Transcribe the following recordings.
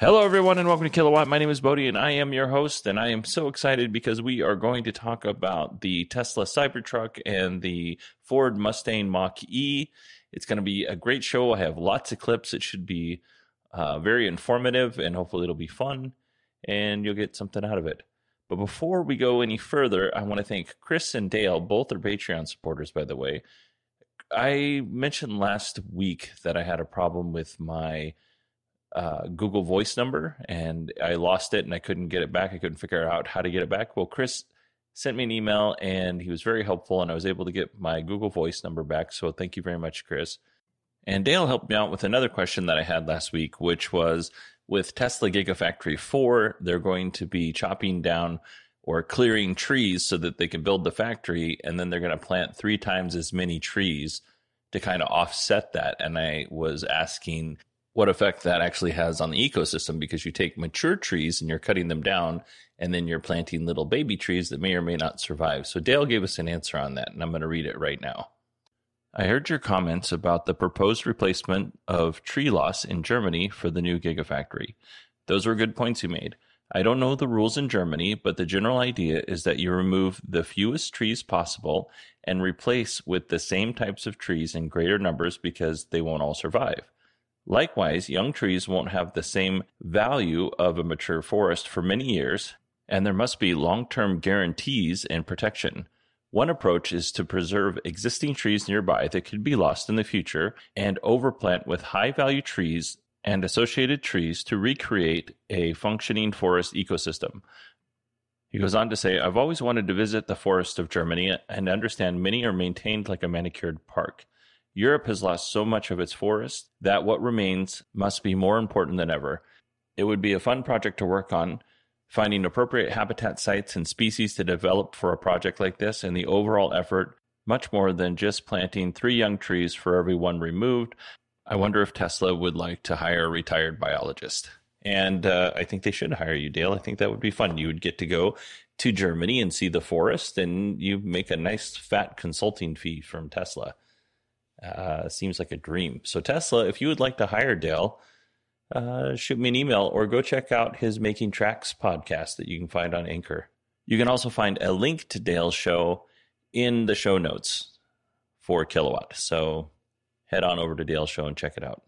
Hello, everyone, and welcome to Kilowatt. My name is Bodhi, and I am your host, and I am so excited because we are going to talk about the Tesla Cybertruck and the Ford Mustang Mach-E. It's going to be a great show. I have lots of clips. It should be very informative, and hopefully it'll be fun, and you'll get something out of it. But before we go any further, I want to thank Chris and Dale. Both are Patreon supporters, by the way. I mentioned last week that I had a problem with my Google Voice number, and I lost it and I couldn't get it back. I couldn't figure out how to get it back. Well, Chris sent me an email and he was very helpful, and I was able to get my Google Voice number back. So thank you very much, Chris. And Dale helped me out with another question that I had last week, which was with Tesla Gigafactory 4, they're going to be chopping down or clearing trees so that they can build the factory, and then they're going to plant 3 times as many trees to kind of offset that. And I was asking what effect that actually has on the ecosystem, because you take mature trees and you're cutting them down, and then you're planting little baby trees that may or may not survive. So Dale gave us an answer on that, and I'm going to read it right now. I heard your comments about the proposed replacement of tree loss in Germany for the new Gigafactory. Those were good points you made. I don't know the rules in Germany, but the general idea is that you remove the fewest trees possible and replace with the same types of trees in greater numbers because they won't all survive. Likewise, young trees won't have the same value of a mature forest for many years, and there must be long-term guarantees and protection. One approach is to preserve existing trees nearby that could be lost in the future and overplant with high-value trees and associated trees to recreate a functioning forest ecosystem. He goes on to say, I've always wanted to visit the forests of Germany and understand many are maintained like a manicured park. Europe has lost so much of its forest that what remains must be more important than ever. It would be a fun project to work on, finding appropriate habitat sites and species to develop for a project like this, and the overall effort much more than just planting 3 young trees for every 1 removed. I wonder if Tesla would like to hire a retired biologist. And I think they should hire you, Dale. I think that would be fun. You would get to go to Germany and see the forest, and you make a nice fat consulting fee from Tesla. Seems like a dream. So Tesla, if you would like to hire Dale, shoot me an email or go check out his Making Tracks podcast that you can find on Anchor. You can also find a link to Dale's show in the show notes for Kilowatt. So head on over to Dale's show and check it out.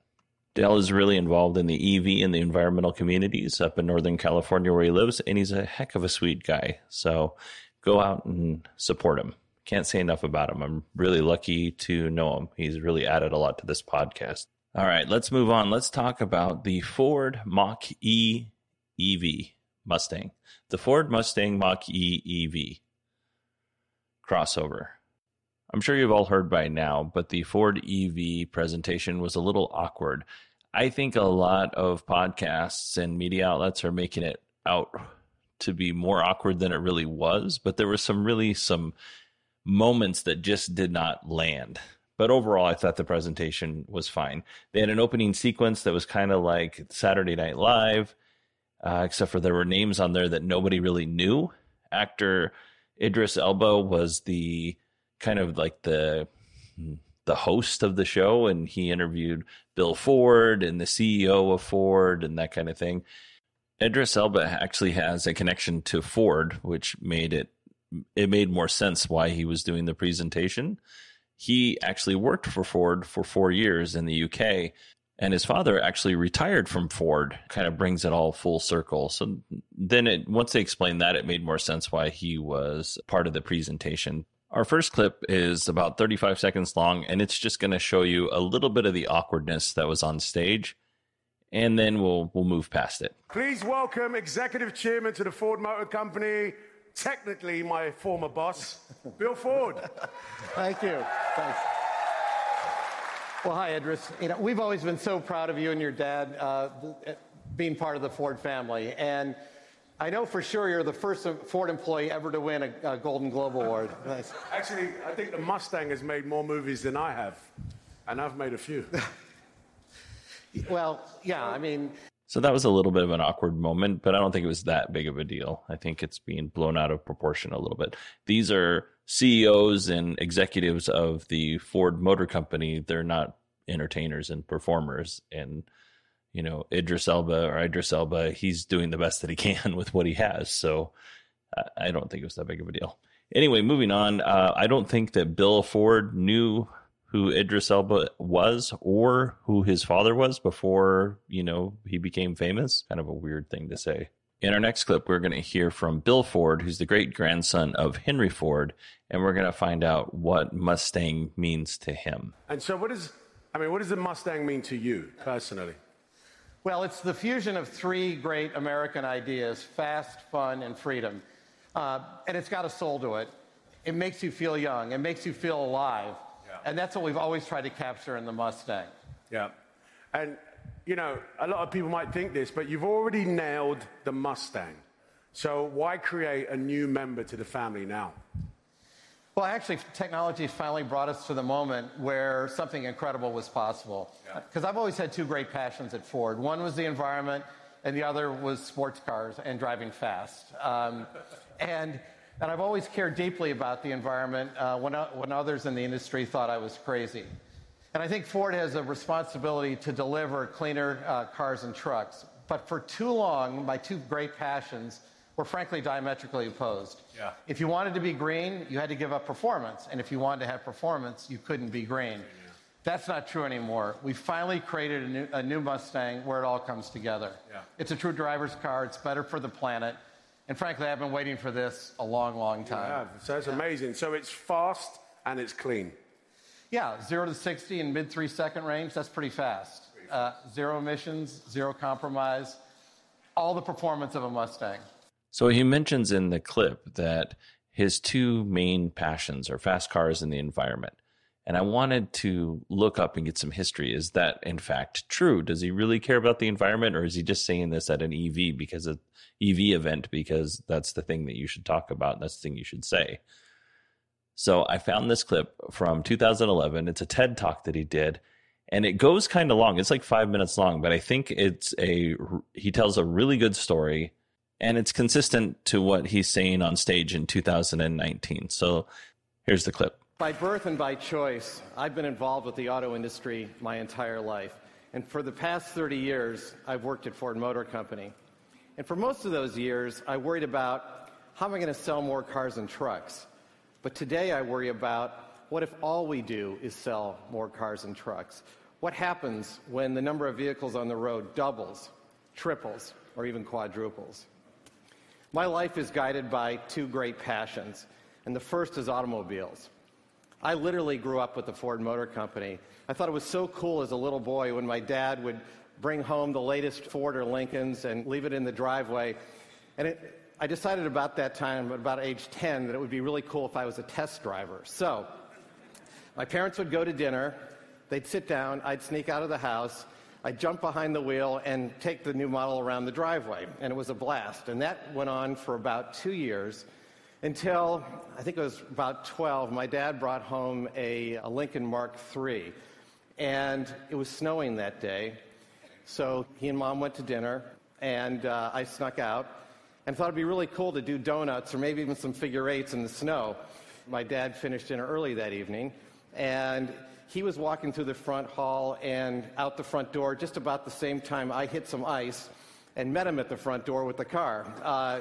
Dale is really involved in the EV and the environmental communities up in Northern California where he lives, and he's a heck of a sweet guy. So go out and support him. Can't say enough about him. I'm really lucky to know him. He's really added a lot to this podcast. All right, let's move on. Let's talk about the Ford Mach-E EV Mustang. The Ford Mustang Mach-E EV crossover. I'm sure you've all heard by now, but the Ford EV presentation was a little awkward. I think a lot of podcasts and media outlets are making it out to be more awkward than it really was, but there was some moments that just did not land. But overall, I thought the presentation was fine. They had an opening sequence that was kind of like Saturday Night Live, except for there were names on there that nobody really knew. Actor Idris Elba was the kind of like the the host of the show, and he interviewed Bill Ford and the CEO of Ford and that kind of thing. Idris Elba actually has a connection to Ford, which made it made more sense why he was doing the presentation. He actually worked for Ford for 4 years in the UK, and his father actually retired from Ford. Kind of brings it all full circle. So then once they explained that, it made more sense why he was part of the presentation. Our first clip is about 35 seconds long, and it's just going to show you a little bit of the awkwardness that was on stage, and then we'll move past it. Please welcome Executive Chairman to the Ford Motor Company, technically my former boss, Bill Ford. Thank you. Thanks. Well, hi, Idris. You know, we've always been so proud of you and your dad being part of the Ford family, and I know for sure you're the first Ford employee ever to win a Golden Globe Award. Nice. Actually, I think the Mustang has made more movies than I have, and I've made a few. Well, yeah, I mean... So that was a little bit of an awkward moment, but I don't think it was that big of a deal. I think it's being blown out of proportion a little bit. These are CEOs and executives of the Ford Motor Company. They're not entertainers and performers. And, you know, Idris Elba, he's doing the best that he can with what he has. So I don't think it was that big of a deal. Anyway, moving on. I don't think that Bill Ford knew who Idris Elba was or who his father was before, you know, he became famous. Kind of a weird thing to say. In our next clip, we're going to hear from Bill Ford, who's the great-grandson of Henry Ford, and we're going to find out what Mustang means to him. And so what does the Mustang mean to you personally? Well, it's the fusion of three great American ideas: fast, fun, and freedom. And it's got a soul to it. It makes you feel young. It makes you feel alive. And that's what we've always tried to capture in the Mustang. Yeah. And, you know, a lot of people might think this, but you've already nailed the Mustang. So why create a new member to the family now? Well, actually, technology finally brought us to the moment where something incredible was possible. Because I've always had two great passions at Ford. One was the environment, and the other was sports cars and driving fast. And I've always cared deeply about the environment when others in the industry thought I was crazy. And I think Ford has a responsibility to deliver cleaner cars and trucks. But for too long, my two great passions were frankly diametrically opposed. Yeah. If you wanted to be green, you had to give up performance. And if you wanted to have performance, you couldn't be green. Yeah. That's not true anymore. We finally created a new Mustang where it all comes together. Yeah. It's a true driver's car. It's better for the planet. And frankly, I've been waiting for this a long, long time. You have. So it's amazing. So it's fast and it's clean. Yeah, 0 to 60 in mid 3-second range, that's pretty fast. Zero emissions, zero compromise, all the performance of a Mustang. So he mentions in the clip that his two main passions are fast cars and the environment. And I wanted to look up and get some history. Is that, in fact, true? Does he really care about the environment, or is he just saying this at an EV because of EV event because that's the thing that you should talk about and that's the thing you should say? So I found this clip from 2011. It's a TED Talk that he did, and it goes kind of long. It's like 5 minutes long, but I think he tells a really good story, and it's consistent to what he's saying on stage in 2019. So here's the clip. By birth and by choice, I've been involved with the auto industry my entire life. And for the past 30 years, I've worked at Ford Motor Company. And for most of those years, I worried about how am I going to sell more cars and trucks. But today I worry about what if all we do is sell more cars and trucks? What happens when the number of vehicles on the road doubles, triples, or even quadruples? My life is guided by two great passions, and the first is automobiles. I literally grew up with the Ford Motor Company. I thought it was so cool as a little boy when my dad would bring home the latest Ford or Lincolns and leave it in the driveway. And I decided about that time, about age 10, that it would be really cool if I was a test driver. So my parents would go to dinner. They'd sit down. I'd sneak out of the house. I'd jump behind the wheel and take the new model around the driveway. And it was a blast. And that went on for about 2 years. Until, I think it was about 12, my dad brought home a Lincoln Mark III, and it was snowing that day, so he and Mom went to dinner, and I snuck out, and thought it'd be really cool to do donuts or maybe even some figure eights in the snow. My dad finished dinner early that evening, and He was walking through the front hall and out the front door just about the same time I hit some ice and met him at the front door with the car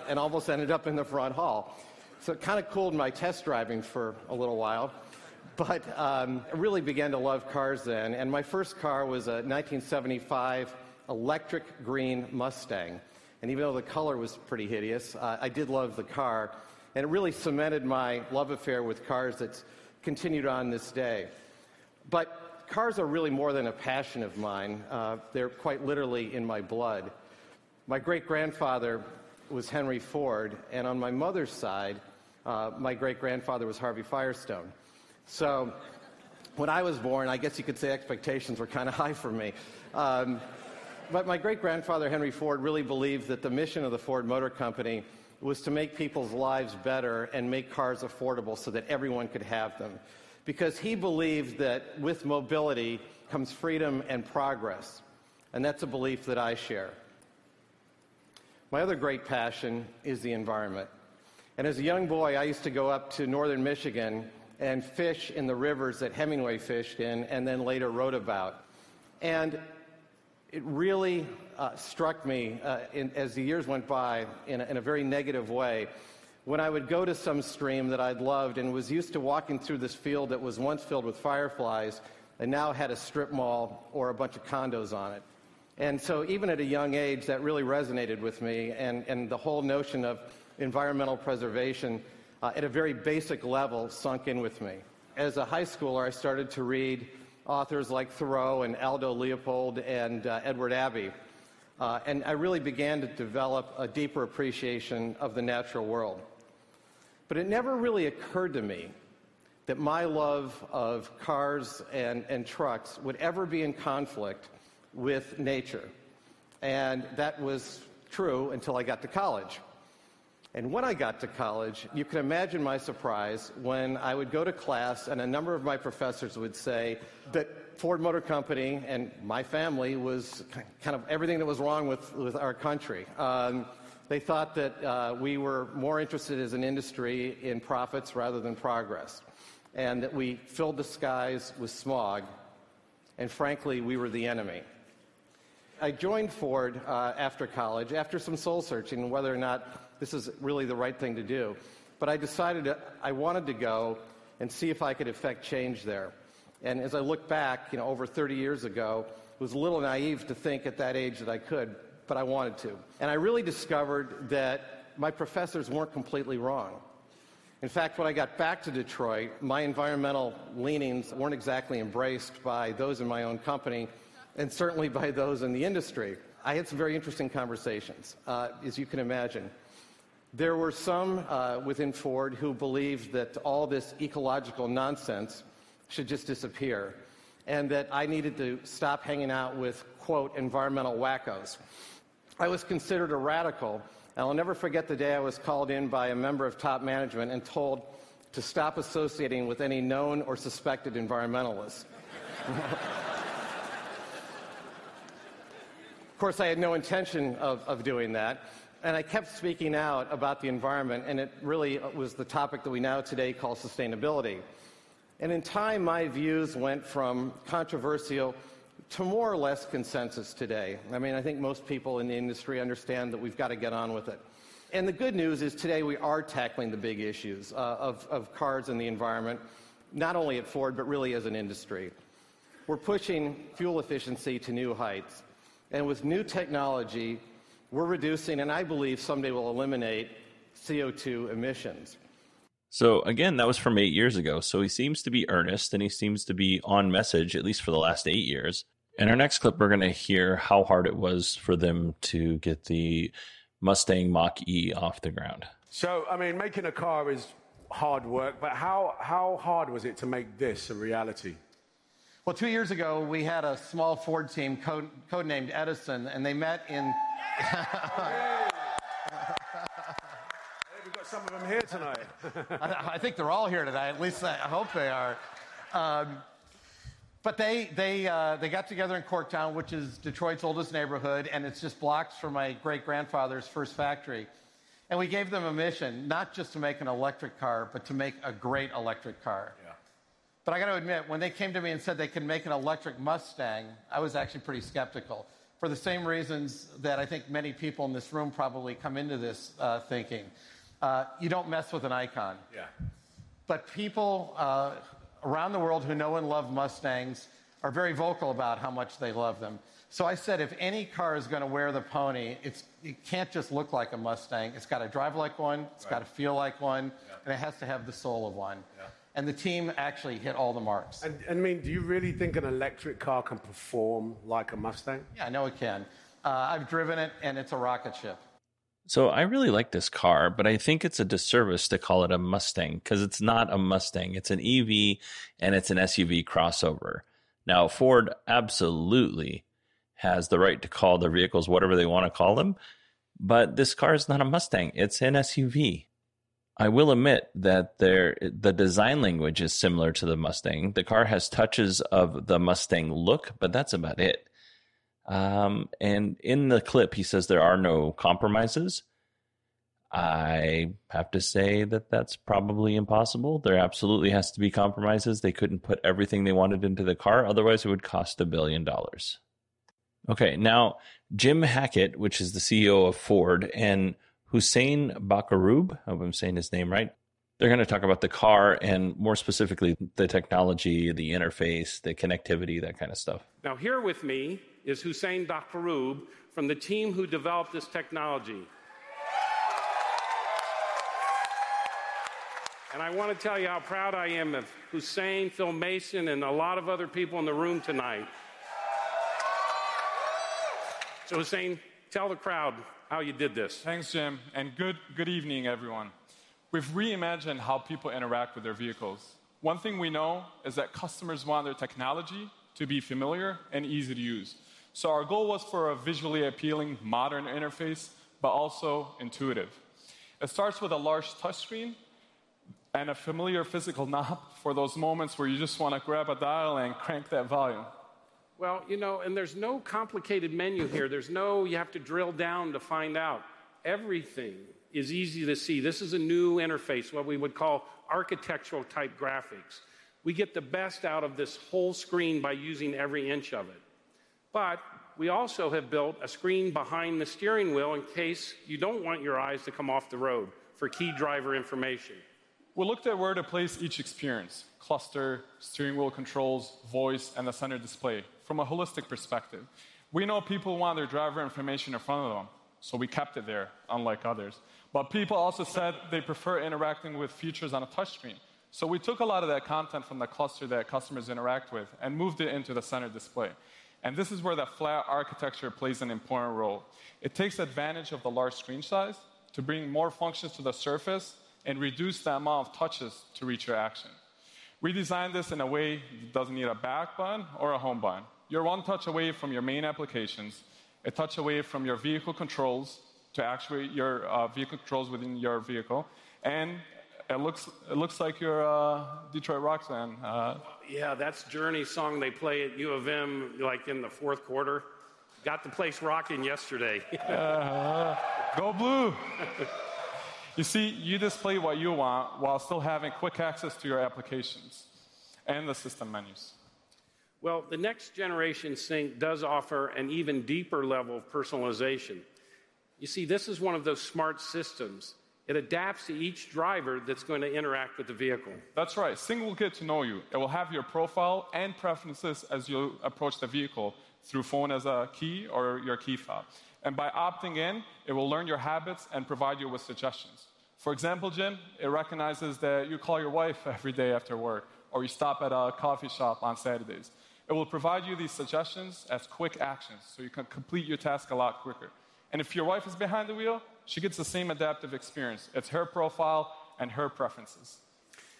and almost ended up in the front hall. So it kind of cooled my test driving for a little while. But I really began to love cars then. And my first car was a 1975 electric green Mustang. And even though the color was pretty hideous, I did love the car. And it really cemented my love affair with cars that's continued on this day. But cars are really more than a passion of mine. They're quite literally in my blood. My great-grandfather was Henry Ford. And on my mother's side, my great-grandfather was Harvey Firestone. So when I was born, I guess you could say expectations were kind of high for me. But my great-grandfather, Henry Ford, really believed that the mission of the Ford Motor Company was to make people's lives better and make cars affordable so that everyone could have them. Because he believed that with mobility comes freedom and progress. And that's a belief that I share. My other great passion is the environment. And as a young boy, I used to go up to northern Michigan and fish in the rivers that Hemingway fished in and then later wrote about. And it really struck me as the years went by in a very negative way when I would go to some stream that I'd loved and was used to walking through this field that was once filled with fireflies and now had a strip mall or a bunch of condos on it. And so even at a young age, that really resonated with me and the whole notion of environmental preservation at a very basic level sunk in with me. As a high schooler, I started to read authors like Thoreau and Aldo Leopold and Edward Abbey, and I really began to develop a deeper appreciation of the natural world. But it never really occurred to me that my love of cars and trucks would ever be in conflict with nature, and that was true until I got to college. And when I got to college, you can imagine my surprise when I would go to class and a number of my professors would say that Ford Motor Company and my family was kind of everything that was wrong with our country. They thought that we were more interested as an industry in profits rather than progress, and that we filled the skies with smog, and frankly, we were the enemy. I joined Ford after college, after some soul-searching, whether or not this is really the right thing to do. But I decided I wanted to go and see if I could effect change there. And as I look back, over 30 years ago, it was a little naive to think at that age that I could, but I wanted to. And I really discovered that my professors weren't completely wrong. In fact, when I got back to Detroit, my environmental leanings weren't exactly embraced by those in my own company, and certainly by those in the industry. I had some very interesting conversations, as you can imagine. There were some within Ford who believed that all this ecological nonsense should just disappear, and that I needed to stop hanging out with, quote, environmental wackos. I was considered a radical, and I'll never forget the day I was called in by a member of top management and told to stop associating with any known or suspected environmentalists. Of course, I had no intention of doing that. And I kept speaking out about the environment, and it really was the topic that we now today call sustainability. And in time, my views went from controversial to more or less consensus today. I mean, I think most people in the industry understand that we've got to get on with it. And the good news is today we are tackling the big issues of cars and the environment, not only at Ford, but really as an industry. We're pushing fuel efficiency to new heights. And with new technology, we're reducing, and I believe someday we'll eliminate CO2 emissions. So again, that was from 8 years ago. So he seems to be earnest, and he seems to be on message, at least for the last 8 years. In our next clip, we're going to hear how hard it was for them to get the Mustang Mach-E off the ground. So, I mean, making a car is hard work, but how hard was it to make this a reality? Well, 2 years ago, we had a small Ford team codenamed Edison, and they met in... Hey, we've got some of them here tonight. I think they're all here tonight. At least I hope they are. But they got together in Corktown, which is Detroit's oldest neighborhood, and it's just blocks from my great-grandfather's first factory. And we gave them a mission, not just to make an electric car, but to make a great electric car. But I got to admit, when they came to me and said they can make an electric Mustang, I was actually pretty skeptical for the same reasons that I think many people in this room probably come into this thinking. You don't mess with an icon. Yeah. But people around the world who know and love Mustangs are very vocal about how much they love them. So I said, if any car is going to wear the pony, it can't just look like a Mustang. It's got to drive like one, it's got to feel like one, and it has to have the soul of one. Yeah. And the team actually hit all the marks. And I mean, do you really think an electric car can perform like a Mustang? Yeah, I know it can. I've driven it, and it's a rocket ship. So I really like this car, but I think it's a disservice to call it a Mustang because it's not a Mustang. It's an EV, and it's an SUV crossover. Now, Ford absolutely has the right to call their vehicles whatever they want to call them, but this car is not a Mustang. It's an SUV. I will admit that the design language is similar to the Mustang. The car has touches of the Mustang look, but that's about it. And in the clip, he says there are no compromises. I have to say that that's probably impossible. There absolutely has to be compromises. They couldn't put everything they wanted into the car. Otherwise, it would cost $1 billion. Okay, now, Jim Hackett, which is the CEO of Ford, and Hussein Bakaroub, I hope I'm saying his name right, they're going to talk about the car and more specifically the technology, the interface, the connectivity, that kind of stuff. Now here with me is Hussein Bakaroub from the team who developed this technology. And I want to tell you how proud I am of Hussein, Phil Mason, and a lot of other people in the room tonight. So Hussein, tell the crowd how you did this. Thanks, Jim, and good evening, everyone. We've reimagined how people interact with their vehicles. One thing we know is that customers want their technology to be familiar and easy to use. So our goal was for a visually appealing, modern interface, but also intuitive. It starts with a large touchscreen and a familiar physical knob for those moments where you just want to grab a dial and crank that volume. Well, you know, and there's no complicated menu here. There's no, you have to drill down to find out. Everything is easy to see. This is a new interface, what we would call architectural type graphics. We get the best out of this whole screen by using every inch of it. But we also have built a screen behind the steering wheel in case you don't want your eyes to come off the road for key driver information. We looked at where to place each experience, cluster, steering wheel controls, voice, and the center display from a holistic perspective. We know people want their driver information in front of them, so we kept it there, unlike others. But people also said they prefer interacting with features on a touchscreen. So we took a lot of that content from the cluster that customers interact with and moved it into the center display. And this is where that flat architecture plays an important role. It takes advantage of the large screen size to bring more functions to the surface and reduce the amount of touches to reach your action. We designed this in a way that doesn't need a back button or a home button. You're one touch away from your main applications, a touch away from your vehicle controls to actuate your vehicle controls within your vehicle, and it looks like your Detroit Roxanne. Yeah, that's Journey's song they play at U of M like in the fourth quarter. Got the place rocking yesterday. Go blue! You see, you display what you want while still having quick access to your applications and the system menus. Well, the next generation SYNC does offer an even deeper level of personalization. You see, this is one of those smart systems. It adapts to each driver that's going to interact with the vehicle. That's right. SYNC will get to know you. It will have your profile and preferences as you approach the vehicle through phone as a key or your key fob. And by opting in, it will learn your habits and provide you with suggestions. For example, Jim, it recognizes that you call your wife every day after work, or you stop at a coffee shop on Saturdays. It will provide you these suggestions as quick actions, so you can complete your task a lot quicker. And if your wife is behind the wheel, she gets the same adaptive experience. It's her profile and her preferences.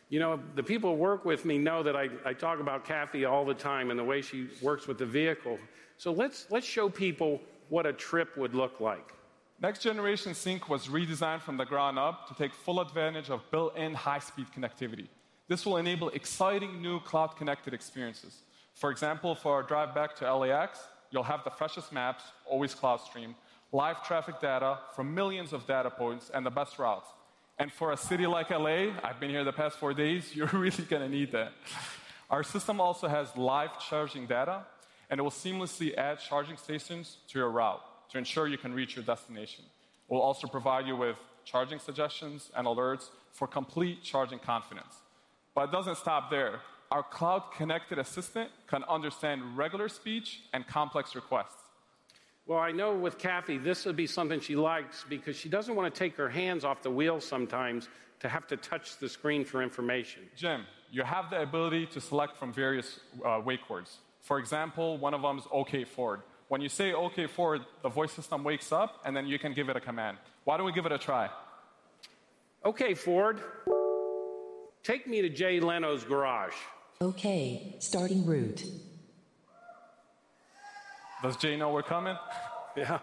You know, the people who work with me know that I talk about Kathy all the time and the way she works with the vehicle. So let's show people what a trip would look like. Next generation SYNC was redesigned from the ground up to take full advantage of built-in high-speed connectivity. This will enable exciting new cloud-connected experiences. For example, for our drive back to LAX, you'll have the freshest maps, always cloud-streamed, live traffic data from millions of data points, and the best routes. And for a city like LA, I've been here the past 4 days, you're really going to need that. Our system also has live charging data, and it will seamlessly add charging stations to your route to ensure you can reach your destination. We'll also provide you with charging suggestions and alerts for complete charging confidence. But it doesn't stop there. Our cloud-connected assistant can understand regular speech and complex requests. Well, I know with Kathy, this would be something she likes because she doesn't want to take her hands off the wheel sometimes to have to touch the screen for information. Jim, you have the ability to select from various wake words. For example, one of them is OK Ford. When you say OK Ford, the voice system wakes up, and then you can give it a command. Why don't we give it a try? OK Ford, take me to Jay Leno's garage. OK, starting route. Does Jay know we're coming? Yeah.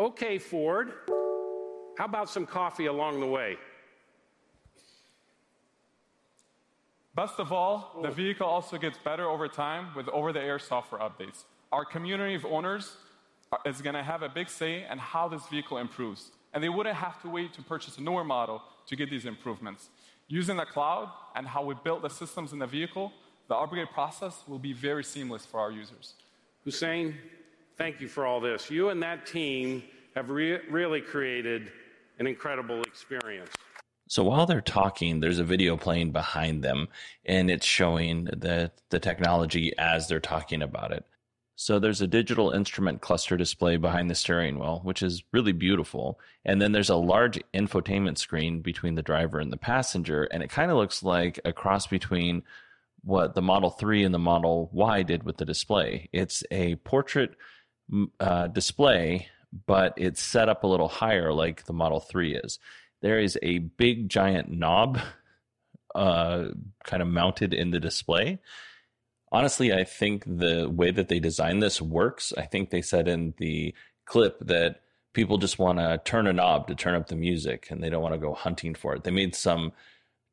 Okay, Ford. How about some coffee along the way? Best of all, the vehicle also gets better over time with over-the-air software updates. Our community of owners is going to have a big say in how this vehicle improves, and they wouldn't have to wait to purchase a newer model to get these improvements. Using the cloud and how we build the systems in the vehicle, the upgrade process will be very seamless for our users. Hussein, thank you for all this. You and that team have really created an incredible experience. So while they're talking, there's a video playing behind them, and it's showing the technology as they're talking about it. So there's a digital instrument cluster display behind the steering wheel, which is really beautiful. And then there's a large infotainment screen between the driver and the passenger, and it kind of looks like a cross between what the Model 3 and the Model Y did with the display. It's a portrait display, but it's set up a little higher like the Model 3 is. There is a big giant knob kind of mounted in the display. Honestly, I think the way that they designed this works. I think they said in the clip that people just want to turn a knob to turn up the music, and they don't want to go hunting for it. They made some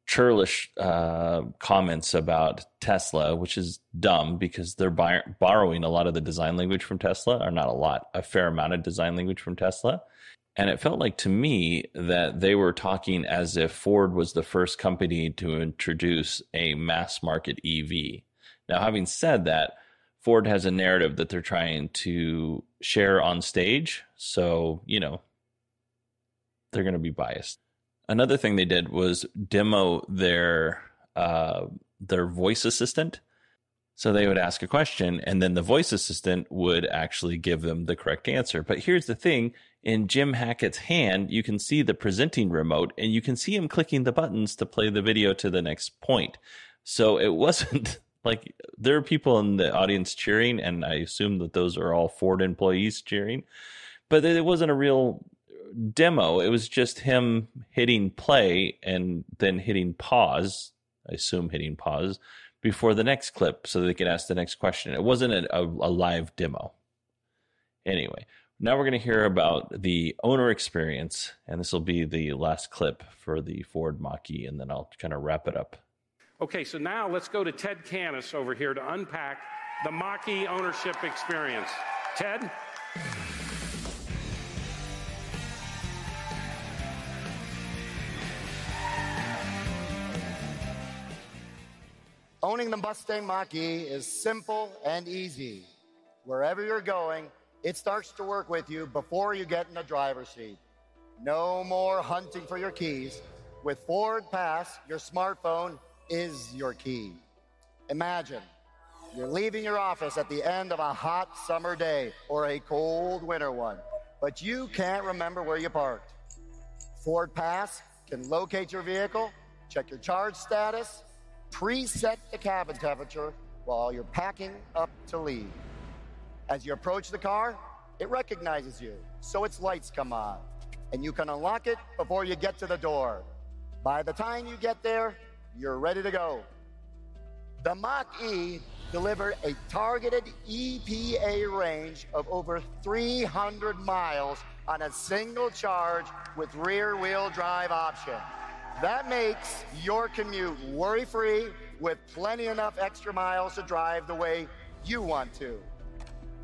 churlish comments about Tesla, which is dumb because they're borrowing a lot of the design language from Tesla, or not a lot, a fair amount of design language from Tesla. And it felt like to me that they were talking as if Ford was the first company to introduce a mass market EV. Now, having said that, Ford has a narrative that they're trying to share on stage. So, you know, they're going to be biased. Another thing they did was demo their voice assistant. So they would ask a question, and then the voice assistant would actually give them the correct answer. But here's the thing. In Jim Hackett's hand, you can see the presenting remote, and you can see him clicking the buttons to play the video to the next point. So it wasn't like there are people in the audience cheering, and I assume that those are all Ford employees cheering. But it wasn't a real demo. It was just him hitting play and then hitting pause, I assume hitting pause, before the next clip so they could ask the next question. It wasn't a live demo. Anyway, now we're going to hear about the owner experience, and this will be the last clip for the Ford Mach-E, and then I'll kind of wrap it up. Okay, so now let's go to Ted Canis over here to unpack the Mach-E ownership experience. Ted? Owning the Mustang Mach-E is simple and easy. Wherever you're going, it starts to work with you before you get in the driver's seat. No more hunting for your keys. With Ford Pass, your smartphone is your key. Imagine you're leaving your office at the end of a hot summer day or a cold winter one, but you can't remember where you parked. Ford Pass can locate your vehicle, check your charge status, preset the cabin temperature while you're packing up to leave. As you approach the car, it recognizes you, so its lights come on, and you can unlock it before you get to the door. By the time you get there, you're ready to go. The Mach-E delivered a targeted EPA range of over 300 miles on a single charge with rear-wheel drive option. That makes your commute worry-free with plenty enough extra miles to drive the way you want to.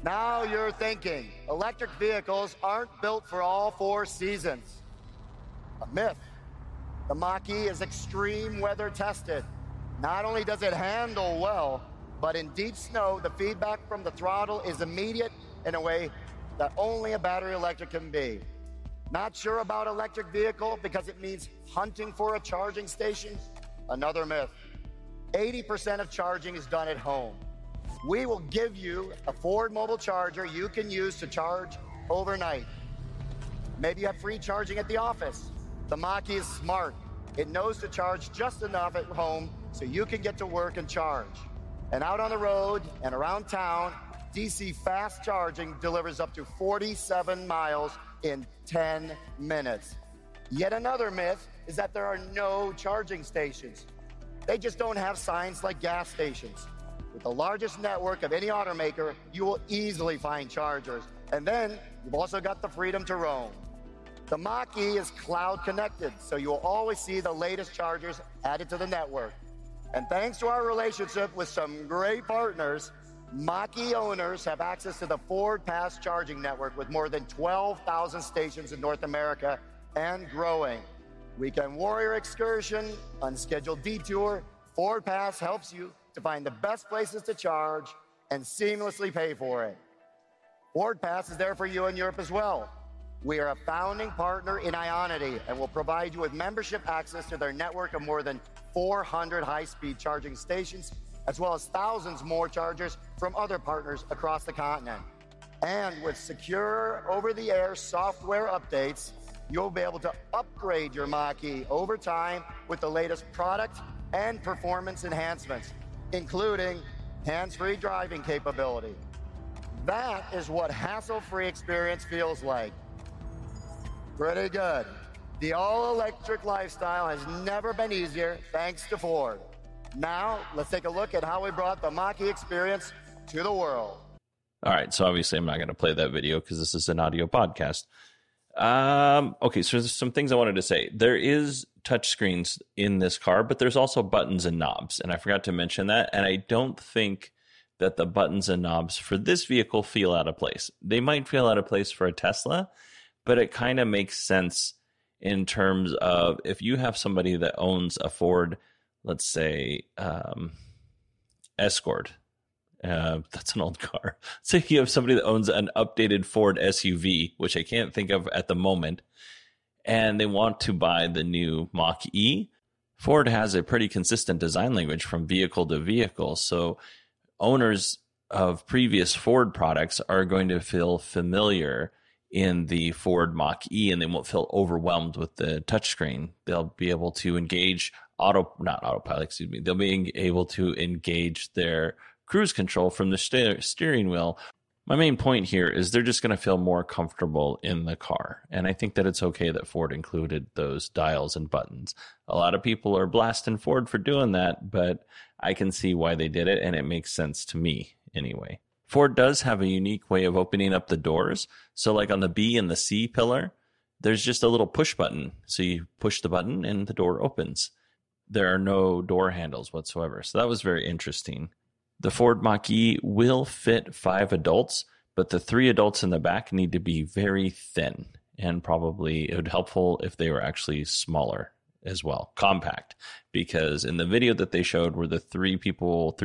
Now you're thinking, electric vehicles aren't built for all four seasons. A myth. The Mach-E is extreme weather tested. Not only does it handle well, but in deep snow, the feedback from the throttle is immediate in a way that only a battery electric can be. Not sure about electric vehicle because it means hunting for a charging station? Another myth. 80% of charging is done at home. We will give you a Ford mobile charger you can use to charge overnight. Maybe you have free charging at the office. The Mach-E is smart. It knows to charge just enough at home so you can get to work and charge. And out on the road and around town, DC fast charging delivers up to 47 miles in 10 minutes. Yet another myth is that there are no charging stations. They just don't have signs like gas stations. With the largest network of any automaker, you will easily find chargers. And then you've also got the freedom to roam. The Mach-E is cloud connected, so you will always see the latest chargers added to the network. And thanks to our relationship with some great partners, Mach-E owners have access to the Ford Pass charging network with more than 12,000 stations in North America and growing. Weekend warrior excursion, unscheduled detour, Ford Pass helps you to find the best places to charge and seamlessly pay for it. Ford Pass is there for you in Europe as well. We are a founding partner in Ionity and will provide you with membership access to their network of more than 400 high-speed charging stations, as well as thousands more chargers from other partners across the continent. And with secure over-the-air software updates, you'll be able to upgrade your Mach-E over time with the latest product and performance enhancements, including hands-free driving capability. That is what hassle-free experience feels like. Pretty good. The all-electric lifestyle has never been easier thanks to Ford. Now, let's take a look at how we brought the Mach-E experience to the world. All right, so obviously I'm not going to play that video because this is an audio podcast. Okay, so there's some things I wanted to say. There is touchscreens in this car, but there's also buttons and knobs, and I forgot to mention that, and I don't think that the buttons and knobs for this vehicle feel out of place. They might feel out of place for a Tesla, but it kind of makes sense in terms of if you have somebody that owns a Ford, let's say, Escort. That's an old car. Say you have somebody that owns an updated Ford SUV, which I can't think of at the moment, and they want to buy the new Mach-E. Ford has a pretty consistent design language from vehicle to vehicle, so owners of previous Ford products are going to feel familiar in the Ford Mach-E, and they won't feel overwhelmed with the touchscreen. They'll be able to engage they'll be able to engage their cruise control from the steering wheel. My main point here is they're just going to feel more comfortable in the car. And I think that it's okay that Ford included those dials and buttons. A lot of people are blasting Ford for doing that, but I can see why they did it, and it makes sense to me anyway. Ford does have a unique way of opening up the doors. So like on the B and the C pillar, there's just a little push button. So you push the button and the door opens. There are no door handles whatsoever. So that was very interesting. The Ford Mach-E will fit 5 adults, but the 3 adults in the back need to be very thin, and probably it would be helpful if they were actually smaller as well, compact, because in the video that they showed where the 3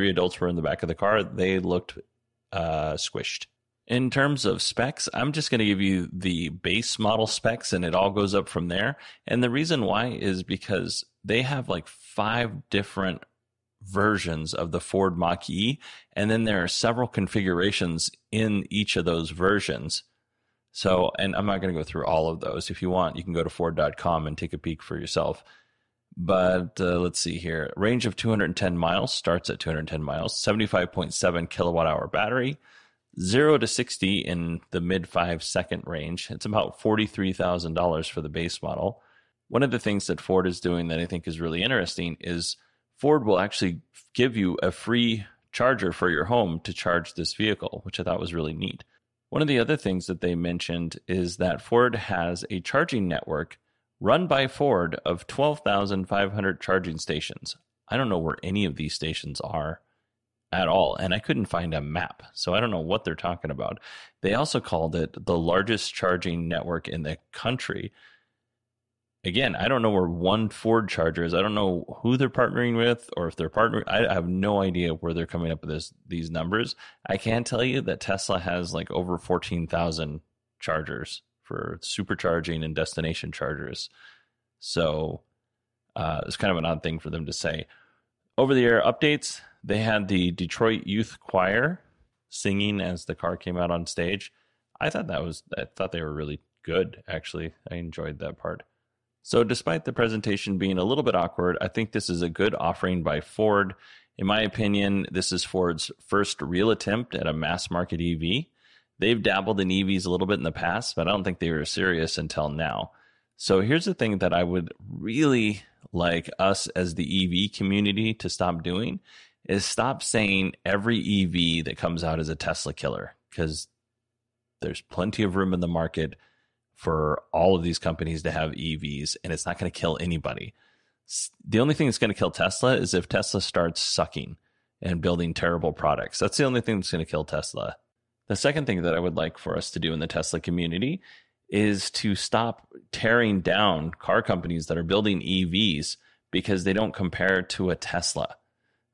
adults were in the back of the car, they looked squished. In terms of specs, I'm just going to give you the base model specs, and it all goes up from there. And the reason why is because they have like 5 different versions of the Ford Mach-E, and then there are several configurations in each of those versions. So, and I'm not going to go through all of those. If you want, you can go to Ford.com and take a peek for yourself. But let's see here. Range of 210 miles starts at 210 miles, 75.7 kilowatt hour battery. 0 to 60 in the mid-5-second range. It's about $43,000 for the base model. One of the things that Ford is doing that I think is really interesting is Ford will actually give you a free charger for your home to charge this vehicle, which I thought was really neat. One of the other things that they mentioned is that Ford has a charging network run by Ford of 12,500 charging stations. I don't know where any of these stations are at all, and I couldn't find a map, so I don't know what they're talking about. They also called it the largest charging network in the country, again, I don't know where one Ford charger is. I don't know who they're partnering with or if they're partnering. I have no idea where they're coming up with these numbers. I can tell you that Tesla has like over 14,000 chargers for supercharging and destination chargers. So it's kind of an odd thing for them to say. Over-the-air updates, they had the Detroit Youth Choir singing as the car came out on stage. I thought they were really good, actually. I enjoyed that part. So despite the presentation being a little bit awkward, I think this is a good offering by Ford. In my opinion, this is Ford's first real attempt at a mass market EV. They've dabbled in EVs a little bit in the past, but I don't think they were serious until now. So here's the thing that I would really like us as the EV community to stop doing is stop saying every EV that comes out is a Tesla killer, because there's plenty of room in the market for all of these companies to have EVs, and it's not going to kill anybody. The only thing that's going to kill Tesla is if Tesla starts sucking and building terrible products. That's the only thing that's going to kill Tesla. The second thing that I would like for us to do in the Tesla community is to stop tearing down car companies that are building EVs because they don't compare to a Tesla.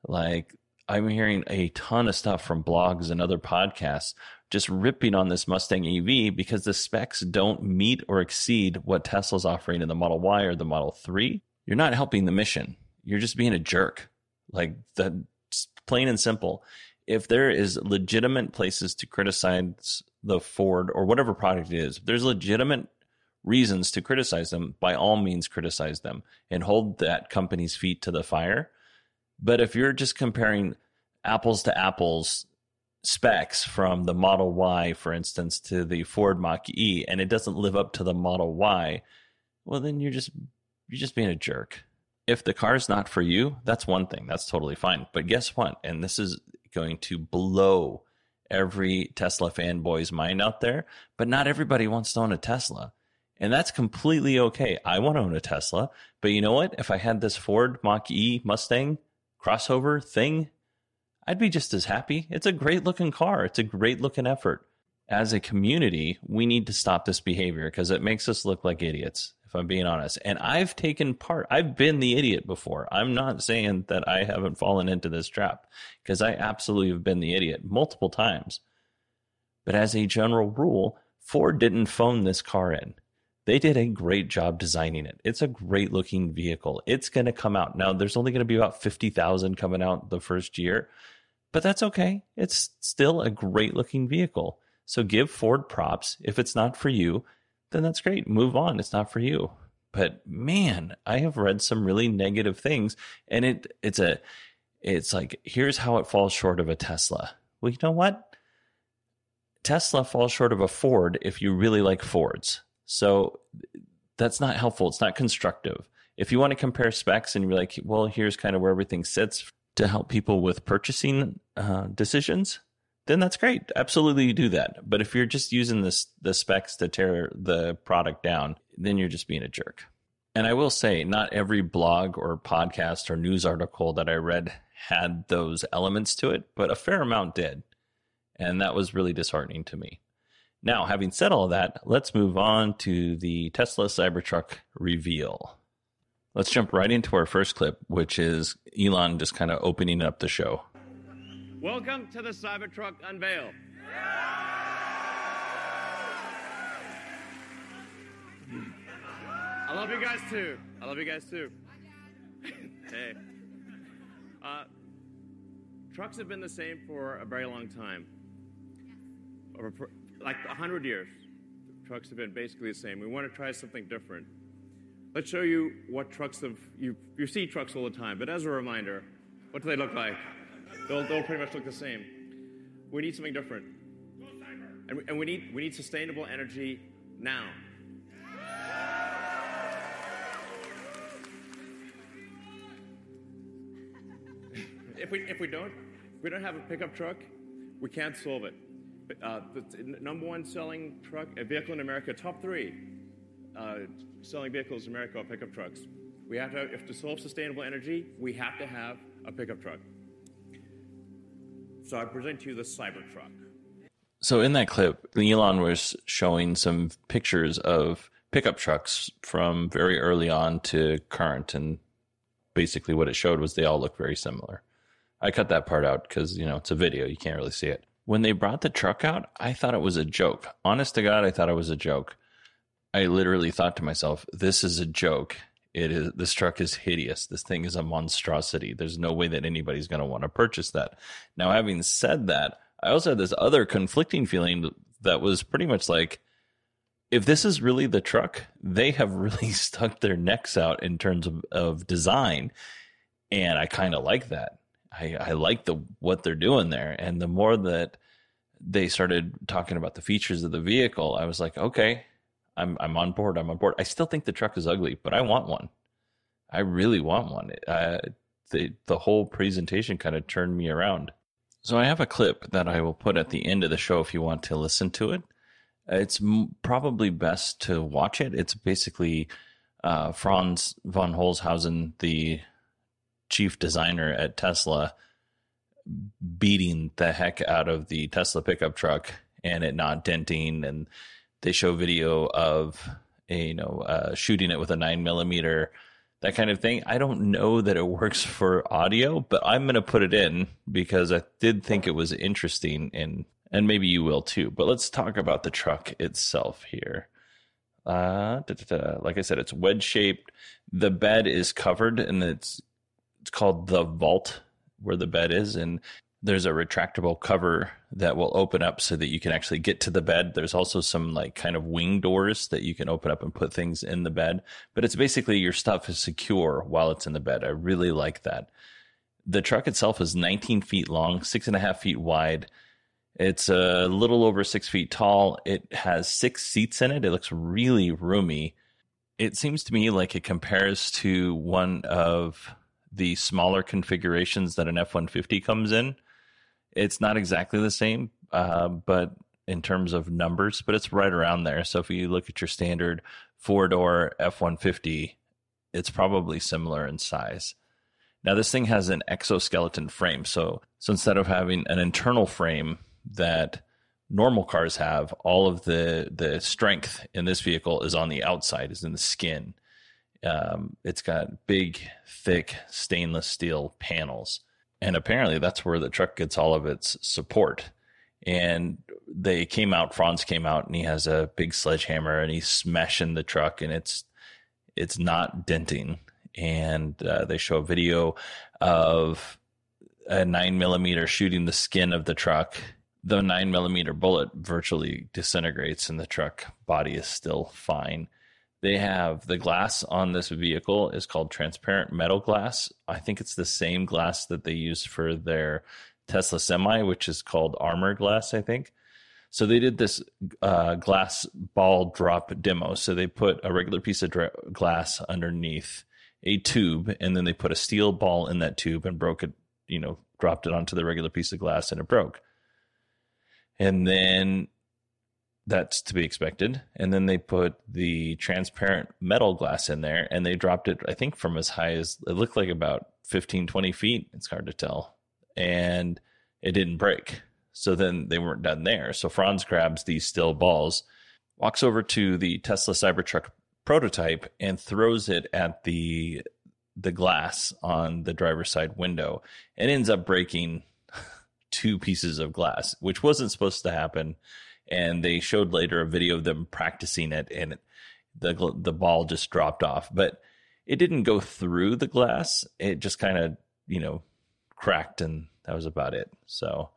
Like, I'm hearing a ton of stuff from blogs and other podcasts just ripping on this Mustang EV because the specs don't meet or exceed what Tesla's offering in the Model Y or the Model 3. You're not helping the mission. You're just being a jerk. Like, that's plain and simple. If there is legitimate places to criticize the Ford or whatever product it is, if there's legitimate reasons to criticize them, by all means criticize them and hold that company's feet to the fire. But if you're just comparing apples to apples specs from the Model Y, for instance, to the Ford Mach-E, and it doesn't live up to the Model Y, well, then you're just being a jerk. If the car's not for you, that's one thing. That's totally fine. But guess what? And this is going to blow every Tesla fanboy's mind out there, but not everybody wants to own a Tesla. And that's completely okay. I want to own a Tesla. But you know what? If I had this Ford Mach-E Mustang crossover thing, I'd be just as happy. It's a great looking car. It's a great looking effort. As a community, we need to stop this behavior because it makes us look like idiots, if I'm being honest. And I've taken part. I've been the idiot before. I'm not saying that I haven't fallen into this trap because I absolutely have been the idiot multiple times. But as a general rule, Ford didn't phone this car in. They did a great job designing it. It's a great looking vehicle. It's going to come out. Now, there's only going to be about 50,000 coming out the first year, but that's okay. It's still a great looking vehicle. So give Ford props. If it's not for you, then that's great. Move on. It's not for you. But man, I have read some really negative things, and it's like, here's how it falls short of a Tesla. Well, you know what? Tesla falls short of a Ford if you really like Fords. So that's not helpful. It's not constructive. If you want to compare specs and you're like, well, here's kind of where everything sits to help people with purchasing decisions, then that's great. Absolutely, you do that. But if you're just using the specs to tear the product down, then you're just being a jerk. And I will say, not every blog or podcast or news article that I read had those elements to it, but a fair amount did. And that was really disheartening to me. Now, having said all that, let's move on to the Tesla Cybertruck reveal. Let's jump right into our first clip, which is Elon just kind of opening up the show. Welcome to the Cybertruck unveil. I love you guys, too. I love you guys, too. Hey. Trucks have been the same for a very long time. Like 100 years, trucks have been basically the same. We want to try something different. Let's show you what trucks have... You see trucks all the time, but as a reminder, what do they look like? They'll pretty much look the same. We need something different. And we need sustainable energy now. If we don't have a pickup truck, we can't solve it. The number one selling truck, a vehicle in America, top three selling vehicles in America are pickup trucks. We have to, if to solve sustainable energy, we have to have a pickup truck. So I present to you the Cybertruck. So in that clip, Elon was showing some pictures of pickup trucks from very early on to current, and basically what it showed was they all look very similar. I cut that part out because, you know, it's a video. You can't really see it. When they brought the truck out, I thought it was a joke. Honest to God, I thought it was a joke. I literally thought to myself, this is a joke. This truck is hideous. This thing is a monstrosity. There's no way that anybody's going to want to purchase that. Now, having said that, I also had this other conflicting feeling that was pretty much like, if this is really the truck, they have really stuck their necks out in terms of design. And I kind of like that. I like what they're doing there. And the more that they started talking about the features of the vehicle, I was like, okay, I'm on board. I'm on board. I still think the truck is ugly, but I want one. I really want one. The whole presentation kind of turned me around. So I have a clip that I will put at the end of the show if you want to listen to it. It's probably best to watch it. It's basically Franz von Holzhausen, the chief designer at Tesla, beating the heck out of the Tesla pickup truck and it not denting. And they show video of shooting it with a 9mm, that kind of thing. I don't know that it works for audio, but I'm going to put it in because I did think it was interesting, and maybe you will too. But let's talk about the truck itself here. Like I said, it's wedge-shaped. The bed is covered, and it's called the vault where the bed is, and there's a retractable cover that will open up so that you can actually get to the bed. There's also some like kind of wing doors that you can open up and put things in the bed. But it's basically your stuff is secure while it's in the bed. I really like that. The truck itself is 19 feet long, 6.5 feet wide. It's a little over 6 feet tall. It has 6 seats in it. It looks really roomy. It seems to me like it compares to one of the smaller configurations that an F-150 comes in. It's not exactly the same, but in terms of numbers, but it's right around there. So if you look at your standard 4-door F-150, it's probably similar in size. Now, this thing has an exoskeleton frame. So instead of having an internal frame that normal cars have, all of the strength in this vehicle is on the outside, is in the skin. It's got big, thick stainless steel panels. And apparently that's where the truck gets all of its support. And Franz came out and he has a big sledgehammer and he's smashing the truck and it's not denting. And they show a video of a 9mm shooting the skin of the truck. The 9mm bullet virtually disintegrates and the truck body is still fine. They have the glass on this vehicle is called transparent metal glass. I think it's the same glass that they use for their Tesla Semi, which is called armor glass, I think. So they did this glass ball drop demo. So they put a regular piece of glass underneath a tube, and then they put a steel ball in that tube and broke it, dropped it onto the regular piece of glass, and it broke. And then that's to be expected. And then they put the transparent metal glass in there and they dropped it, I think, from as high as it looked like about 15, 20 feet. It's hard to tell. And it didn't break. So then they weren't done there. So Franz grabs these steel balls, walks over to the Tesla Cybertruck prototype and throws it at the glass on the driver's side window and ends up breaking 2 pieces of glass, which wasn't supposed to happen. And they showed later a video of them practicing it, and the ball just dropped off. But it didn't go through the glass. It just kind of, cracked, and that was about it. So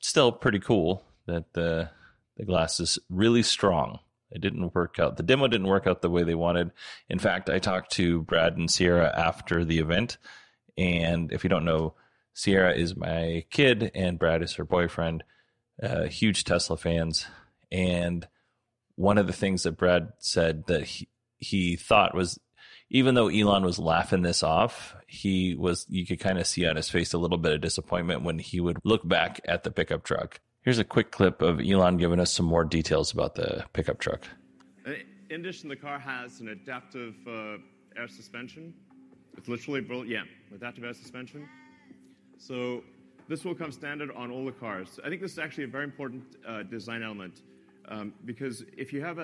still pretty cool that the glass is really strong. It didn't work out. The demo didn't work out the way they wanted. In fact, I talked to Brad and Sierra after the event. And if you don't know, Sierra is my kid, and Brad is her boyfriend. Huge Tesla fans. And one of the things that Brad said that he thought was, even though Elon was laughing this off, you could kind of see on his face a little bit of disappointment when he would look back at the pickup truck. Here's a quick clip of Elon giving us some more details about the pickup truck. In addition, the car has an adaptive air suspension. It's literally built, adaptive air suspension. So this will come standard on all the cars. I think this is actually a very important design element. because if you have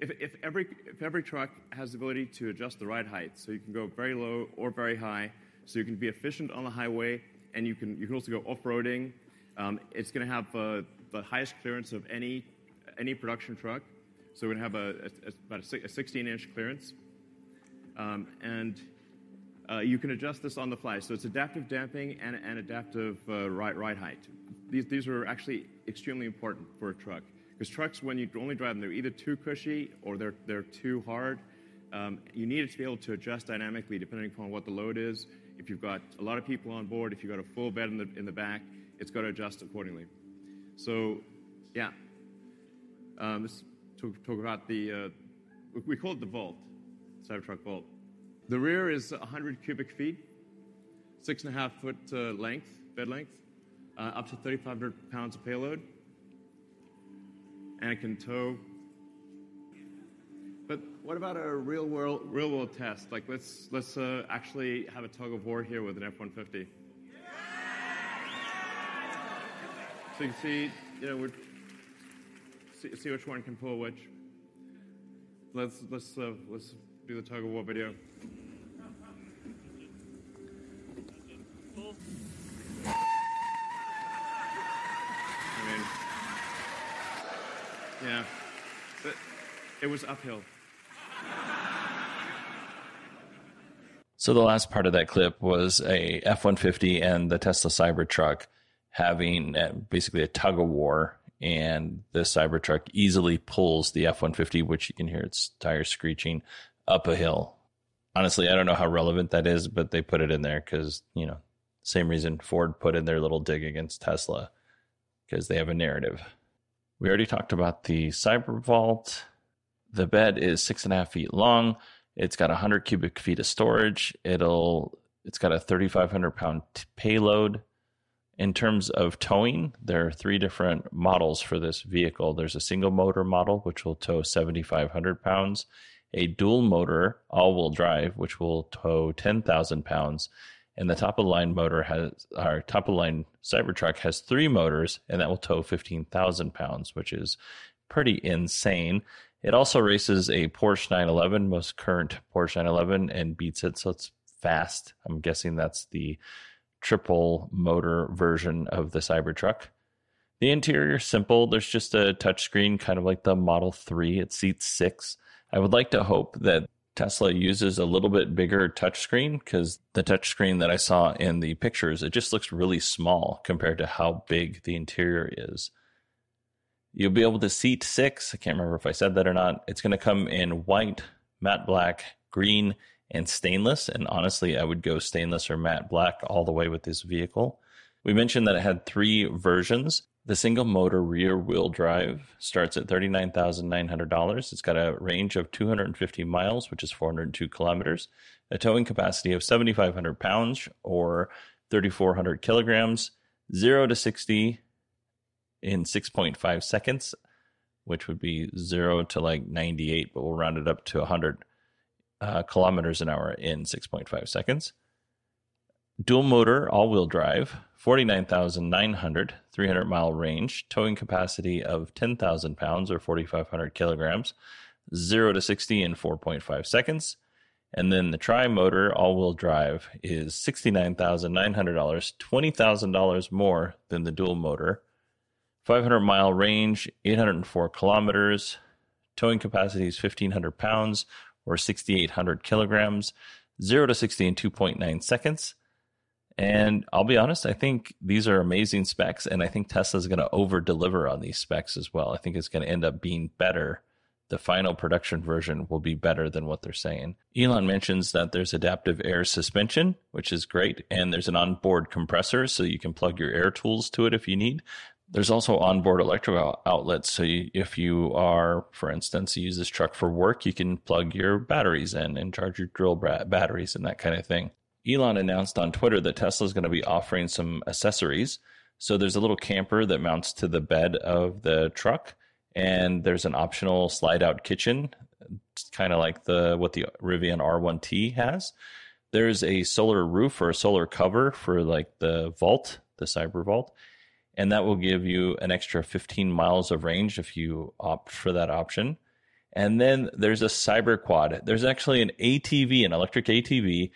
if every truck has the ability to adjust the ride height, so you can go very low or very high, so you can be efficient on the highway, and you can also go off-roading. It's going to have the highest clearance of any production truck, so we're going to have about a 16-inch clearance, and you can adjust this on the fly. So it's adaptive damping and adaptive ride height. These are actually extremely important for a truck. Because trucks, when you only drive them, they're either too cushy or they're too hard. You need it to be able to adjust dynamically depending upon what the load is. If you've got a lot of people on board, if you've got a full bed in the back, it's got to adjust accordingly. So, yeah. Let's talk about we call it the Volt, Cybertruck Volt. The rear is 100 cubic feet, 6.5 foot bed length, up to 3,500 pounds of payload. And it can tow. But what about a real world test? Like let's actually have a tug of war here with an F-150. So you can see, see which one can pull which. Let's do the tug of war video. Yeah, but it was uphill. So the last part of that clip was a F-150 and the Tesla Cybertruck having basically a tug of war, and the Cybertruck easily pulls the F-150, which you can hear its tires screeching, up a hill. Honestly, I don't know how relevant that is, but they put it in there because, same reason Ford put in their little dig against Tesla, because they have a narrative. We already talked about the Cybervolt. The bed is 6.5 feet long. It's got 100 cubic feet of storage. It's got a 3,500 pound payload. In terms of towing, there are three different models for this vehicle. There's a single motor model, which will tow 7,500 pounds. A dual motor all-wheel drive, which will tow 10,000 pounds. And the top-of-the-line motor Cybertruck has three motors, and that will tow 15,000 pounds, which is pretty insane. It also races a Porsche 911, most current Porsche 911, and beats it, so it's fast. I'm guessing that's the triple-motor version of the Cybertruck. The interior, simple. There's just a touchscreen, kind of like the Model 3. It seats six. I would like to hope that Tesla uses a little bit bigger touchscreen, because the touchscreen that I saw in the pictures, it just looks really small compared to how big the interior is. You'll be able to seat six. I can't remember if I said that or not. It's going to come in white, matte black, green, and stainless. And honestly, I would go stainless or matte black all the way with this vehicle. We mentioned that it had three versions. The single motor rear wheel drive starts at $39,900. It's got a range of 250 miles, which is 402 kilometers, a towing capacity of 7,500 pounds or 3,400 kilograms, 0 to 60 in 6.5 seconds, which would be 0 to like 98, but we'll round it up to 100 kilometers an hour in 6.5 seconds. Dual motor all-wheel drive, 49,900, 300-mile range, towing capacity of 10,000 pounds or 4,500 kilograms, 0 to 60 in 4.5 seconds. And then the tri-motor all-wheel drive is $69,900, $20,000 more than the dual motor, 500-mile range, 804 kilometers, towing capacity is 1,500 pounds or 6,800 kilograms, 0 to 60 in 2.9 seconds. And I'll be honest, I think these are amazing specs, and I think Tesla's going to over-deliver on these specs as well. I think it's going to end up being better. The final production version will be better than what they're saying. Elon mentions that there's adaptive air suspension, which is great, and there's an onboard compressor, so you can plug your air tools to it if you need. There's also onboard electrical outlets, so if you are, for instance, you use this truck for work, you can plug your batteries in and charge your drill batteries and that kind of thing. Elon announced on Twitter that Tesla is going to be offering some accessories. So there's a little camper that mounts to the bed of the truck, and there's an optional slide-out kitchen, kind of like what the Rivian R1T has. There's a solar roof or a solar cover for like the Volt, the Cyber Volt, and that will give you an extra 15 miles of range if you opt for that option. And then there's a cyber quad. There's actually an ATV, an electric ATV,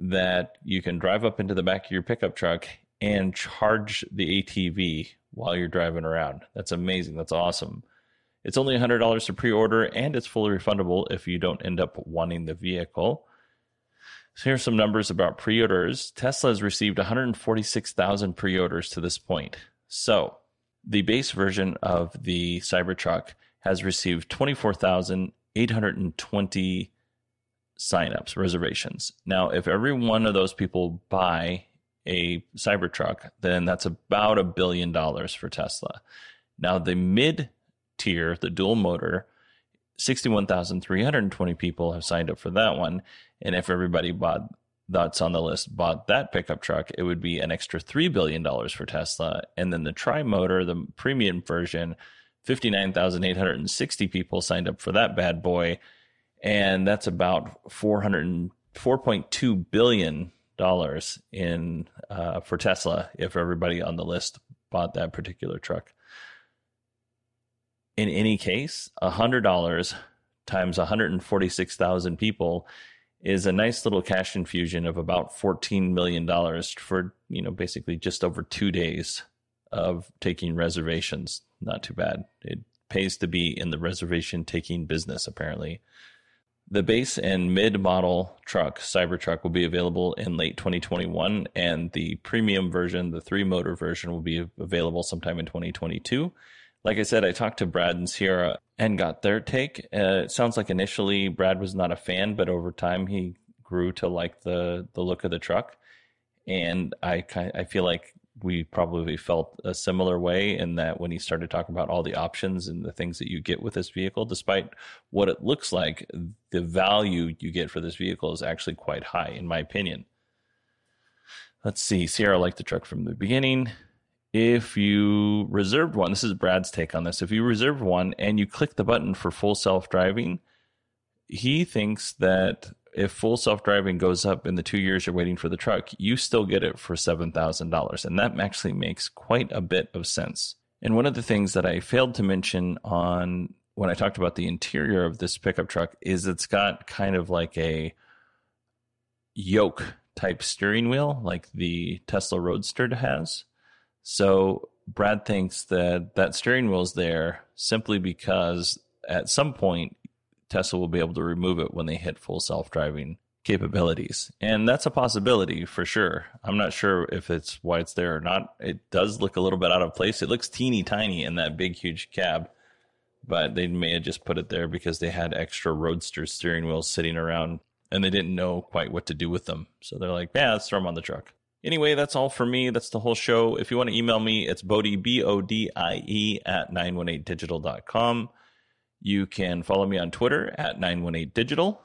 that you can drive up into the back of your pickup truck and charge the ATV while you're driving around. That's amazing. That's awesome. It's only $100 to pre-order, and it's fully refundable if you don't end up wanting the vehicle. So here's some numbers about pre-orders. Tesla has received 146,000 pre-orders to this point. So the base version of the Cybertruck has received 24,820 signups, reservations. Now, if every one of those people buy a Cybertruck, then that's about $1 billion for Tesla. Now, the mid-tier, the dual motor, 61,320 people have signed up for that one. And if everybody bought that's on the list bought that pickup truck, it would be an extra $3 billion for Tesla. And then the tri-motor, the premium version, 59,860 people signed up for that bad boy. And that's about $4.2 billion in for Tesla if everybody on the list bought that particular truck. In any case, $100 times 146,000 people is a nice little cash infusion of about $14 million for, you know, basically just over 2 days of taking reservations. Not too bad. It pays to be in the reservation taking business, apparently. The base and mid-model truck, Cybertruck, will be available in late 2021, and the premium version, the three-motor version, will be available sometime in 2022. Like I said, I talked to Brad and Sierra and got their take. It sounds like initially Brad was not a fan, but over time he grew to like the look of the truck. And I feel like we probably felt a similar way in that when he started talking about all the options and the things that you get with this vehicle, despite what it looks like, the value you get for this vehicle is actually quite high, in my opinion. Let's see. Sierra liked the truck from the beginning. If you reserved one, this is Brad's take on this. If you reserved one and you click the button for full self-driving, he thinks that if full self-driving goes up in the 2 years you're waiting for the truck, you still get it for $7,000. And that actually makes quite a bit of sense. And one of the things that I failed to mention on when I talked about the interior of this pickup truck is it's got kind of like a yoke type steering wheel like the Tesla Roadster has. So Brad thinks that that steering wheel's there simply because at some point Tesla will be able to remove it when they hit full self-driving capabilities. And that's a possibility for sure. I'm not sure if it's why it's there or not. It does look a little bit out of place. It looks teeny tiny in that big, huge cab, but they may have just put it there because they had extra Roadster steering wheels sitting around and they didn't know quite what to do with them. So they're like, yeah, let's throw them on the truck. Anyway, that's all for me. That's the whole show. If you want to email me, it's Bodie, B-O-D-I-E, at 918digital.com. You can follow me on Twitter at 918digital.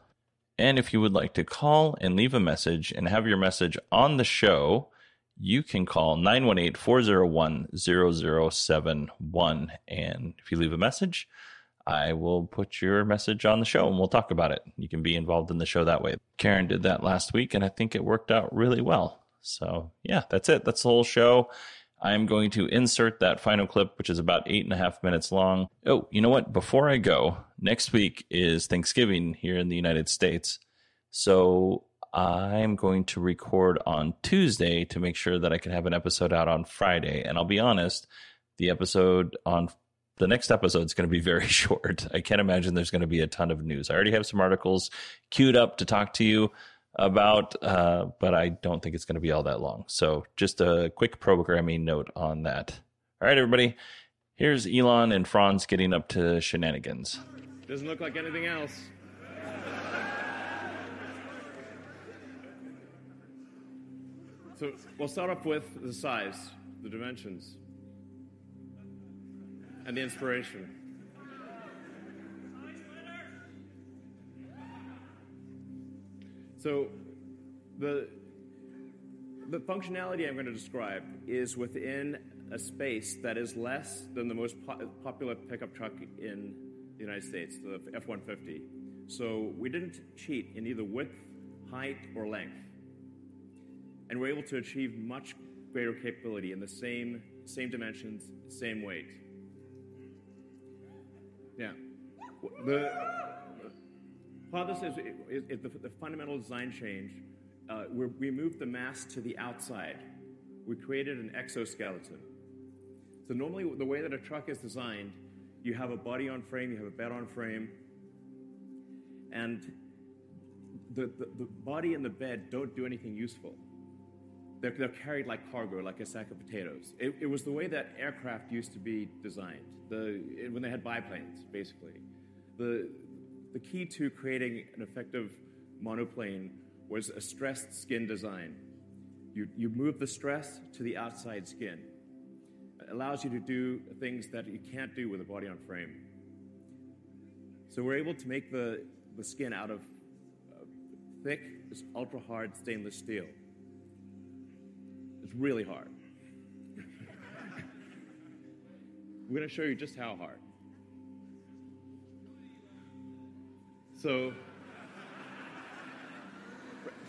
And if you would like to call and leave a message and have your message on the show, you can call 918-401-0071. And if you leave a message, I will put your message on the show and we'll talk about it. You can be involved in the show that way. Karen did that last week and I think it worked out really well. So yeah, that's it. That's the whole show. I'm going to insert that final clip, which is about 8.5 minutes long. Oh, you know what? Before I go, next week is Thanksgiving here in the United States. So I'm going to record on Tuesday to make sure that I can have an episode out on Friday. And I'll be honest, the next episode is going to be very short. I can't imagine there's going to be a ton of news. I already have some articles queued up to talk to you about, but I don't think it's going to be all that long. So just a quick programming note on that. All right, everybody, here's Elon and Franz getting up to shenanigans. Doesn't look like anything else. So we'll start off with the size, the dimensions, and the inspiration. So the functionality I'm going to describe is within a space that is less than the most popular pickup truck in the United States, the F-150. So we didn't cheat in either width, height, or length. And we're able to achieve much greater capability in the same same dimensions, same weight. Yeah. The fundamental design change, we moved the mass to the outside. We created an exoskeleton. So normally the way that a truck is designed, you have a body on frame, you have a bed on frame, and the body and the bed don't do anything useful. They're carried like cargo, like a sack of potatoes. It was the way that aircraft used to be designed, when they had biplanes, basically. The key to creating an effective monoplane was a stressed skin design. You move the stress to the outside skin. It allows you to do things that you can't do with a body on frame. So we're able to make the skin out of thick, ultra-hard stainless steel. It's really hard. We're going to show you just how hard. So,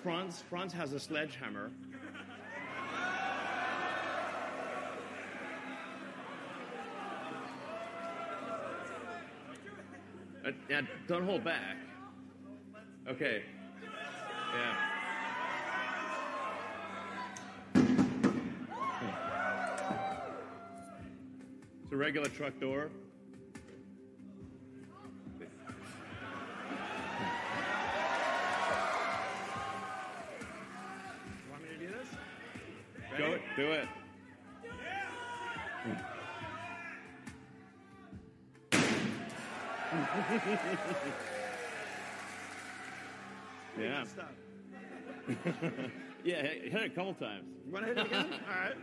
Franz has a sledgehammer. Yeah, don't hold back. Okay. Yeah. It's a regular truck door. Want me to do this? Ready? Go it. Do it. Yeah. Yeah, hit it a couple times. You want to hit it again? All right.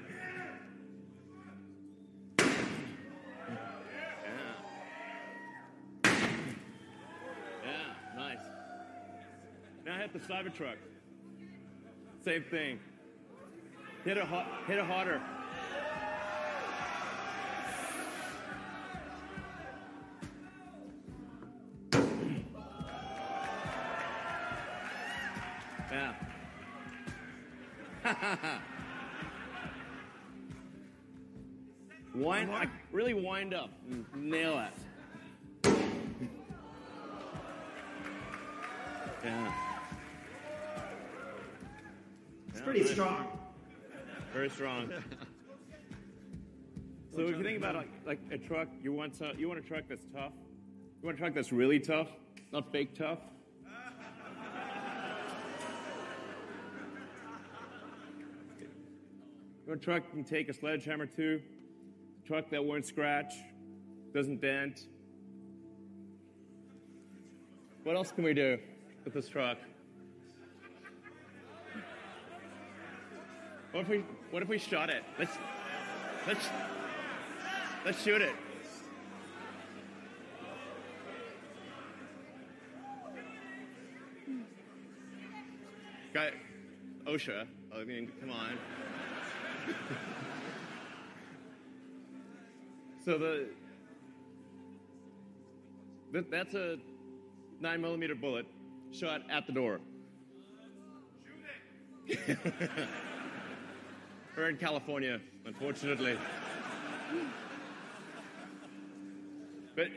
Yeah. Yeah, nice. Now hit the Cybertruck. Same thing. Hit it harder. Yeah. Really wind up and nail it. Yeah. It's pretty strong. Very strong. So if you think about like a truck, you want a truck that's tough. You want a truck that's really tough, not fake tough. A truck can take a sledgehammer too. A truck that won't scratch, doesn't dent. What else can we do with this truck? What if we shot it? Let's shoot it. Got OSHA. I mean, come on. So that's a 9mm bullet shot at the door. Shoot it! We're in California, unfortunately. But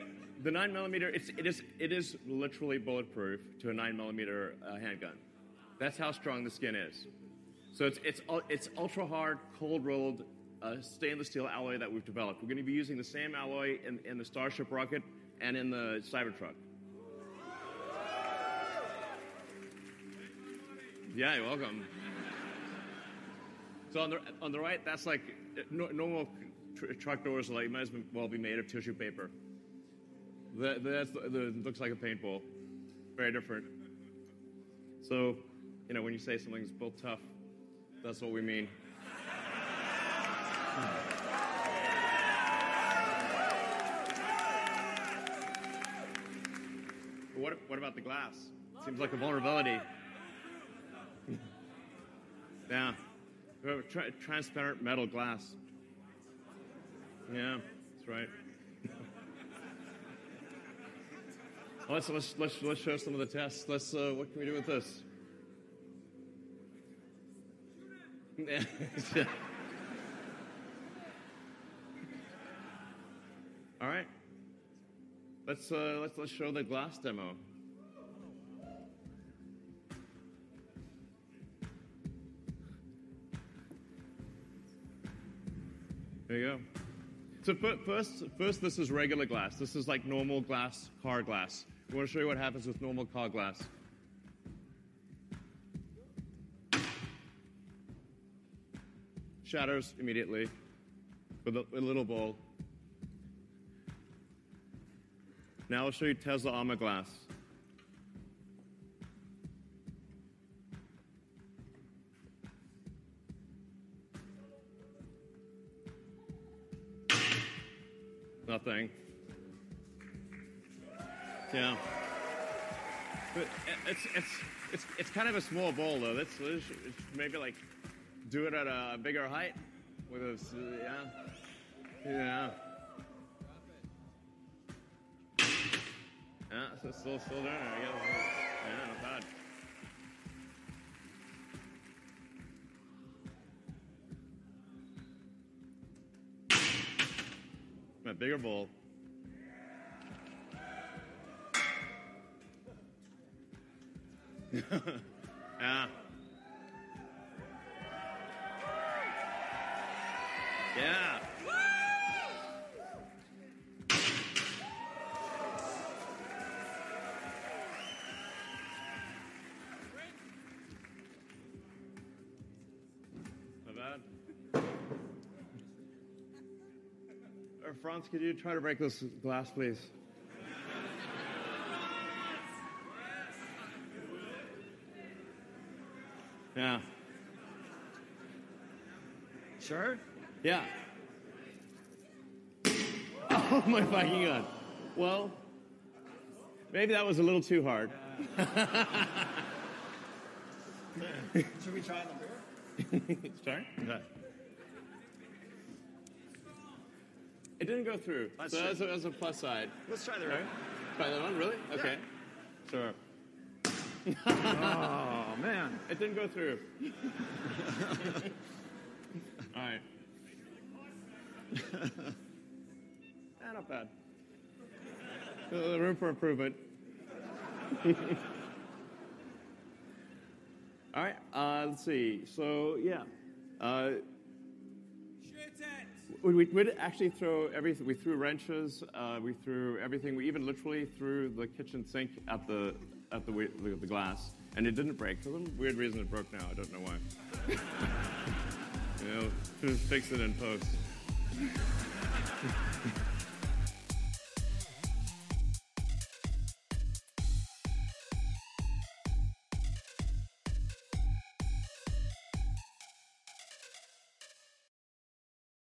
the 9mm, it is literally bulletproof to a 9mm handgun. That's how strong the skin is. So it's ultra hard, cold rolled stainless steel alloy that we've developed. We're going to be using the same alloy in the Starship rocket and in the Cybertruck. Yeah, you're welcome. So on the right, that's like normal truck doors. Like might as well be made of tissue paper. That looks like a paintball. Very different. So when you say something's built tough. That's what we mean. What about the glass? Seems like a vulnerability. Yeah. Transparent metal glass. Yeah, that's right. Let's show some of the tests. Let's. What can we do with this? All right, let's show the glass demo. There you go. So first, this is regular glass. This is like normal glass, car glass. I want to show you what happens with normal car glass. Shatters immediately with a little ball. Now I'll show you Tesla armor glass. Nothing. Yeah. But it's kind of a small ball though. That's maybe like do it at a bigger height with a yeah. Yeah, so it's still doing it. I guess. Yeah, not bad. My bigger bowl. Yeah. Yeah. Franz, could you try to break this glass, please? Yeah. Sure? Yeah. Oh my fucking God. Well, maybe that was a little too hard. Should we try the beer? Sorry? No. It didn't go through, so that's a plus side. Let's try the right. Try that one, really? Okay. Yeah. Sure. Oh, man. It didn't go through. All right. Ah, not bad. There's room for improvement. All right, let's see. So, yeah. We did actually throw everything. We threw wrenches. We threw everything. We even literally threw the kitchen sink at the glass, and it didn't break. For some weird reason, it broke now. I don't know why. You know, just fix it in post.